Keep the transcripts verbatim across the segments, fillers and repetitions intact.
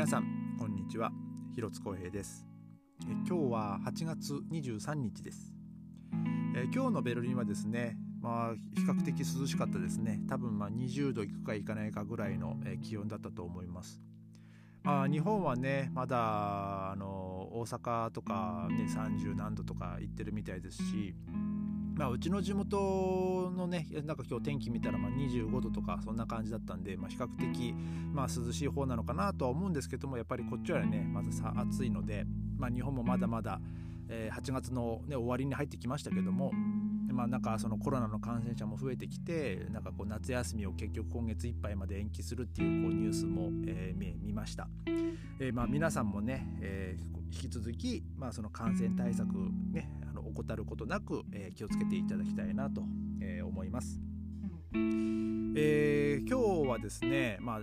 皆さんこんにちは、広津光平です。え今日ははちがつにじゅうさんにちです。え今日のベルリンはですね、まあ、比較的涼しかったですね。多分まあにじゅうどいくかいかないかぐらいの気温だったと思います。まあ、日本はねまだあの大阪とか、ね、さんじゅうなんどとか行ってるみたいですし、まあ、うちの地元のねなんか今日天気見たらまあにじゅうごどとかそんな感じだったんで、まあ、比較的まあ涼しい方なのかなとは思うんですけども、やっぱりこっちはねまださ暑いので、まあ、日本もまだまだはちがつの、ね、終わりに入ってきましたけども、まあ、なんかそのコロナの感染者も増えてきて、なんかこう夏休みを結局今月いっぱいまで延期するっていう、こうニュースも、えー、見ました。えー、まあ皆さんもね、えー、引き続き、まあ、その感染対策、ね、あの怠ることなく、えー、気をつけていただきたいなと、えー、思います。えー、今日はですね、まあ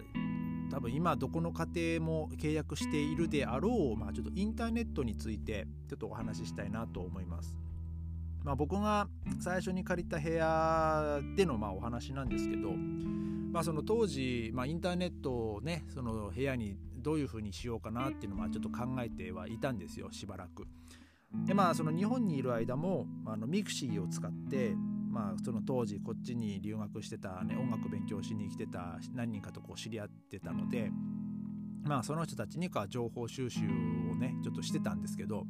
多分今どこの家庭も契約しているであろう、まあ、ちょっとインターネットについてちょっとお話ししたいなと思います。まあ、僕が最初に借りた部屋でのまあお話なんですけど、まあ、その当時、まあ、インターネットをねその部屋にどういうふうにしようかなっていうのをまあちょっと考えてはいたんですよ、しばらく。でまあその日本にいる間もあのミクシーを使って、まあ、その当時こっちに留学してた、ね、音楽勉強しに来てた何人かとこう知り合ってたので、まあ、その人たちにか情報収集をねちょっとしてたんですけど、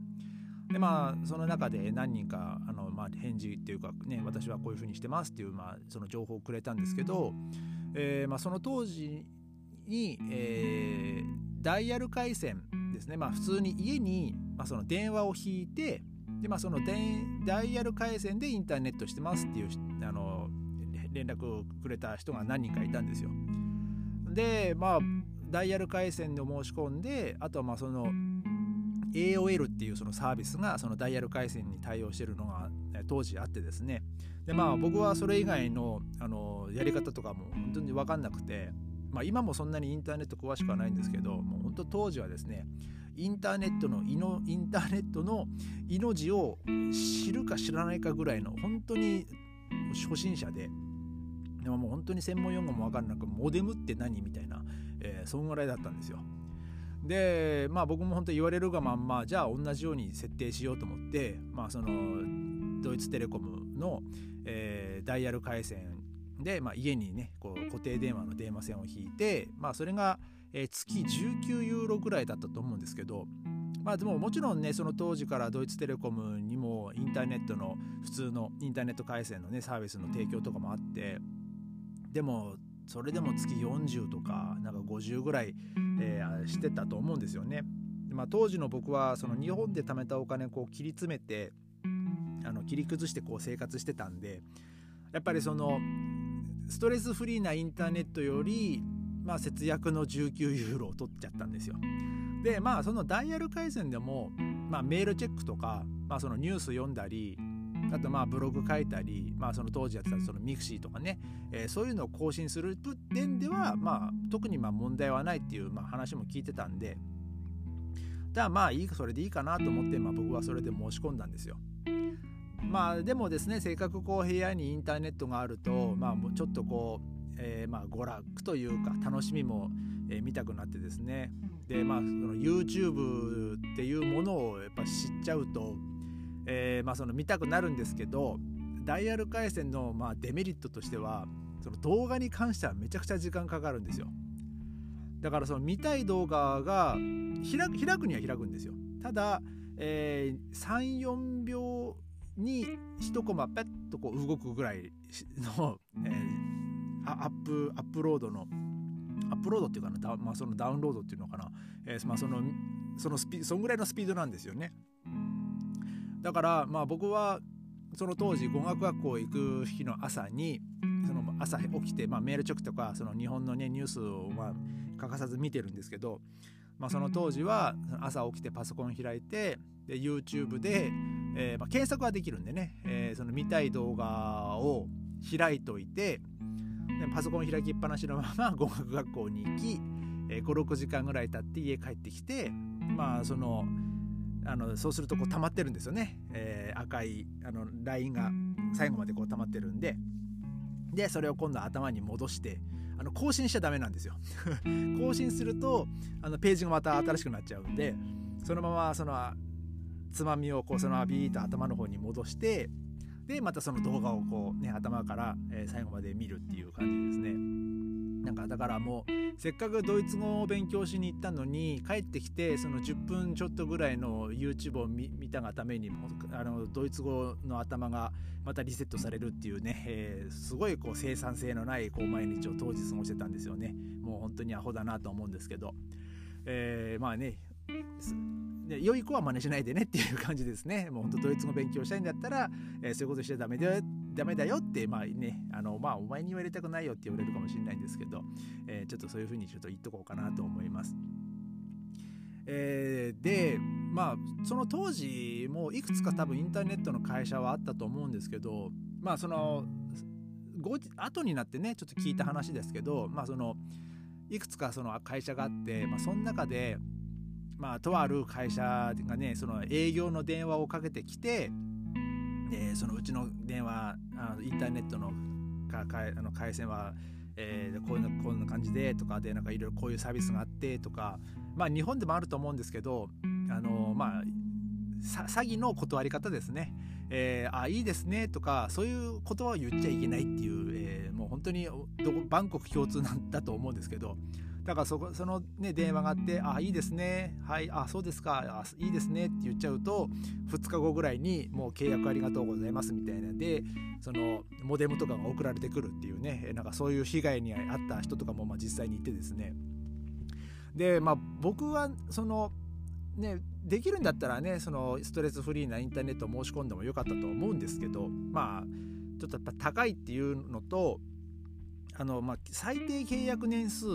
でまあその中で何人かあのまあ返事っていうかね、私はこういうふうにしてますっていうまあその情報をくれたんですけど、えーまあその当時にえダイヤル回線ですね、まあ普通に家にまあその電話を引いて、でまあそのダイヤル回線でインターネットしてますっていうあの連絡をくれた人が何人かいたんですよ。でまあダイヤル回線で申し込んで、あとはまあそのエーオーエル っていうそのサービスがそのダイヤル回線に対応してるのが当時あってですね、でまあ僕はそれ以外のあのやり方とかも本当に分かんなくて、まあ今もそんなにインターネット詳しくはないんですけど、もう本当当時はですねインターネットのイのインターネットのイの字を知るか知らないかぐらいの本当に初心者で、でももう本当に専門用語も分かんなく、モデムって何みたいな、えー、そんぐらいだったんですよ。でまあ僕も本当言われるがまんま、じゃあ同じように設定しようと思って、まあ、そのドイツテレコムの、えー、ダイヤル回線で、まあ、家にねこう固定電話の電話線を引いて、まあ、それが、えー、月じゅうきゅうユーロぐらいだったと思うんですけど、まあでももちろんねその当時からドイツテレコムにもインターネットの普通のインターネット回線のねサービスの提供とかもあって、でもそれでも月よんじゅうとかなんかごじゅうぐらい、えー、してたと思うんですよね。まあ、当時の僕はその日本で貯めたお金をこう切り詰めてあの切り崩してこう生活してたんで、やっぱりそのストレスフリーなインターネットより、まあ、節約のじゅうきゅうユーロを取っちゃったんですよ。でまあそのダイヤル回線でも、まあ、メールチェックとか、まあ、そのニュース読んだり、あとまあブログ書いたり、まあ、その当時やってたそのミクシーとかね、えー、そういうのを更新する点では、まあ、特にまあ問題はないっていうまあ話も聞いてたんで、だからまあいいそれでいいかなと思って、まあ、僕はそれで申し込んだんですよ。まあでもですね、せっかくこう部屋にインターネットがあると、まあ、もうちょっとこう、えー、まあ娯楽というか楽しみもえ見たくなってですね、で、まあ、その YouTube っていうものをやっぱ知っちゃうと、えーまあ、その見たくなるんですけど、ダイヤル回線のまあデメリットとしてはその動画に関してはめちゃくちゃ時間かかるんですよ。だからその見たい動画が開く、開くには開くんですよ。ただ、えー、さん、よんびょうにいちコマペッとこう動くぐらいの、えー、アップ、アップロードのアップロードっていうかな、まあ、そのダウンロードっていうのかな、えーまあ、その、そのスピ、そんぐらいのスピードなんですよね。だからまあ僕はその当時語学学校行く日の朝にその朝起きて、まあメールチェックとかその日本のねニュースをまあ欠かさず見てるんですけど、まあその当時は朝起きてパソコン開いて、で YouTube でえまあ検索はできるんでね、えその見たい動画を開いといて、でパソコン開きっぱなしのまま語学学校に行き、えご、ろくじかんぐらい経って家帰ってきて、まあそのあのそうするとこう溜まってるんですよね、えー、赤いあの ライン が最後までこう溜まってるんで、でそれを今度頭に戻して、あの更新しちゃダメなんですよ更新するとあのページがまた新しくなっちゃうんで、そのままそのつまみをこうそのビーッと頭の方に戻して、でまたその動画をこうね頭から最後まで見るっていう感じですね。なんかだからもうせっかくドイツ語を勉強しに行ったのに帰ってきてそのじゅっぷんちょっとぐらいの YouTube を 見, 見たがためにあのドイツ語の頭がまたリセットされるっていうね、えー、すごいこう生産性のないこう毎日を当時過ごしてたんですよね。もう本当にアホだなと思うんですけど、えー、まあねで良い子は真似しないでねっていう感じですね。もう本当ドイツ語勉強したいんだったら、えー、そういうことしちゃダメだよ、ダメだよってまあねあのまあお前に言われたくないよって言われるかもしれないんですけど、えー、ちょっとそういうふうにちょっと言っとこうかなと思います。えー、でまあその当時もいくつか多分インターネットの会社はあったと思うんですけど、まあその後になってねちょっと聞いた話ですけど、まあそのいくつかその会社があって、まあ、その中でまあ、とある会社がねその営業の電話をかけてきて、でそのうちの電話あのインターネットのかかあの回線は、えー、こういうのこんな感じでとかでなんかいろいろこういうサービスがあってとか、まあ日本でもあると思うんですけど、あのまあ詐欺の断り方ですね、えー、あいいですねとかそういうことは言っちゃいけないっていう、えー、もう本当にどこ万国共通なんだと思うんですけど、だから そ, その、ね、電話があってあいいですねはいあそうですかあいいですねって言っちゃうとふつかごぐらいにもう契約ありがとうございますみたいなでそのモデムとかが送られてくるっていうね、なんかそういう被害に遭った人とかもまあ実際にいてですね。でまあ僕はそのねできるんだったらねそのストレスフリーなインターネットを申し込んでもよかったと思うんですけど、まあちょっとやっぱ高いっていうのとあの、まあ、最低契約年数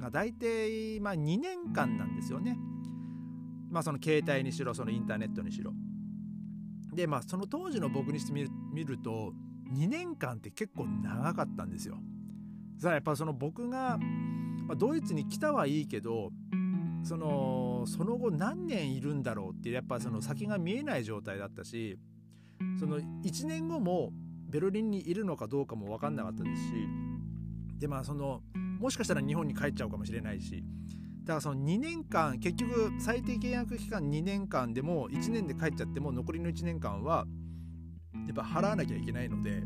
が大体まあにねんかんなんですよね。まあその携帯にしろそのインターネットにしろで、まあその当時の僕にしてみ る, 見るとにねんかんって結構長かったんですよ。だからやっぱその僕が、まあ、ドイツに来たはいいけどそ の, その後何年いるんだろうってやっぱその先が見えない状態だったし、そのいちねんごもベルリンにいるのかどうかも分かんなかったですし、でまあそのもしかしたら日本に帰っちゃうかもしれないし、だからそのにねんかん結局最低契約期間にねんかんでもいちねんで帰っちゃっても残りのいちねんかんはやっぱ払わなきゃいけないので、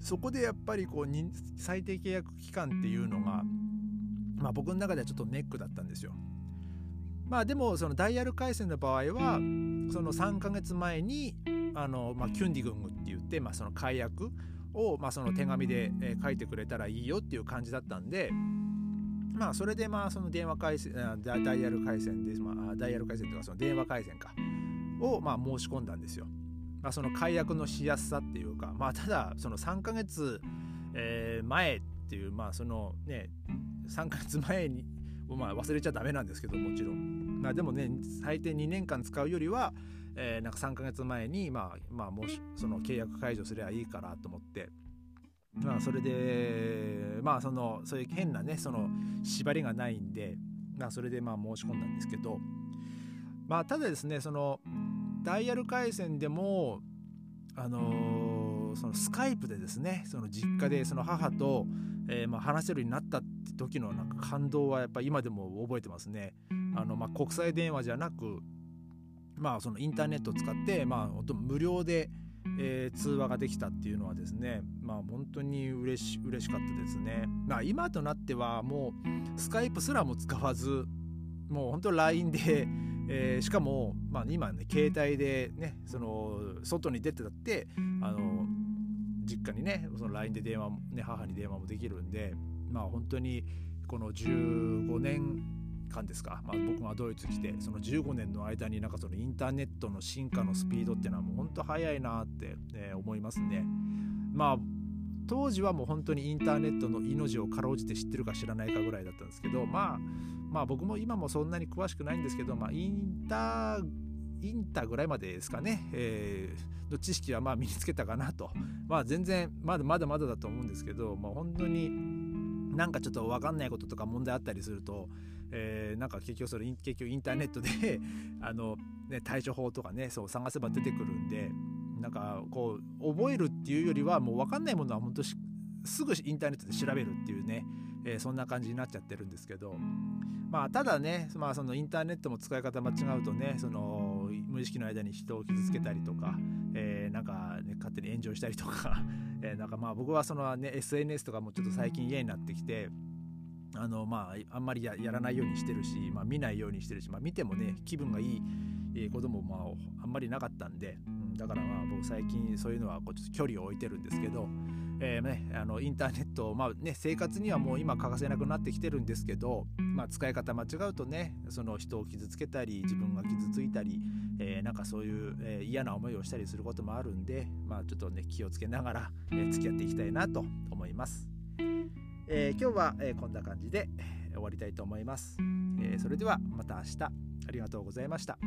そこでやっぱりこうに最低契約期間っていうのがまあ僕の中ではちょっとネックだったんですよ。まあでもそのダイヤル回線の場合はそのさんかげつまえにあのまあキュンディグングって言ってまあその解約をまあその手紙で書いてくれたらいいよっていう感じだったんで、まあそれでまあその電話回線ダイヤル回線でまあダイヤル回線とかその電話回線かをまあ申し込んだんですよ。まあその解約のしやすさっていうか、まあただそのさんかげつえ前っていうまあそのねさんかげつまえにまあ忘れちゃダメなんですけどもちろん、まあでもね最低にねんかん使うよりはえー、なんかさんかげつまえに、まあまあ、もしその契約解除すればいいからと思って、まあ、それでまあそのそういう変なねその縛りがないんで、まあ、それでまあ申し込んだんですけど、まあ、ただですねそのダイヤル回線でも、あのー、そのスカイプでですねその実家でその母と、えーまあ、話せるようになったって時のなんか感動はやっぱ今でも覚えてますね。あの、まあ、国際電話じゃなくまあ、そのインターネットを使って、まあ、無料で、えー、通話ができたっていうのはですね、まあ、本当にうれし、嬉しかったですね。まあ、今となってはもうスカイプすらも使わずもう本当 ライン で、えー、しかも、まあ、今ね携帯でねその外に出てたってあの実家にねその ライン で電話も、ね、母に電話もできるんで、まあ、本当にこのじゅうごねんかんですか、まあ、僕がドイツ来てそのじゅうごねんの間になんかそのインターネットの進化のスピードっていうのはもう本当早いなって、えー、思いますね。まあ当時はもう本当にインターネットの命をかろうじて知ってるか知らないかぐらいだったんですけど、まあ、まあ僕も今もそんなに詳しくないんですけど、まあ、インターインターぐらいまでですかね、えー、の知識はまあ身につけたかなと、まあ、全然まだまだまだだと思うんですけど、まあ、本当になんかちょっと分かんないこととか問題あったりするとえー、なんか結局それ結局インターネットであの、ね、対処法とかねそう探せば出てくるんで、なんかこう覚えるっていうよりはもう分かんないものは本当すぐインターネットで調べるっていうね、えー、そんな感じになっちゃってるんですけど、まあただね、まあ、そのインターネットも使い方間違うとね、その無意識の間に人を傷つけたりとか、えー、なんか、ね、勝手に炎上したりとかえなんかまあ僕はその、ね、エスエヌエス とかもちょっと最近嫌になってきて、あのまああんまり や, やらないようにしてるし、まあ、見ないようにしてるし、まあ、見てもね気分がいいこともまああんまりなかったんで、だからまあ僕最近そういうのはこうちょっと距離を置いてるんですけど、えーね、あのインターネット、まあね、生活にはもう今欠かせなくなってきてるんですけど、まあ、使い方間違うとね、その人を傷つけたり自分が傷ついたり、えー、なんかそういう、えー、嫌な思いをしたりすることもあるんで、まあ、ちょっとね気をつけながら、えー、付き合っていきたいなと思います。えー、今日は、えー、こんな感じで終わりたいと思います。えー、それではまた明日、ありがとうございました。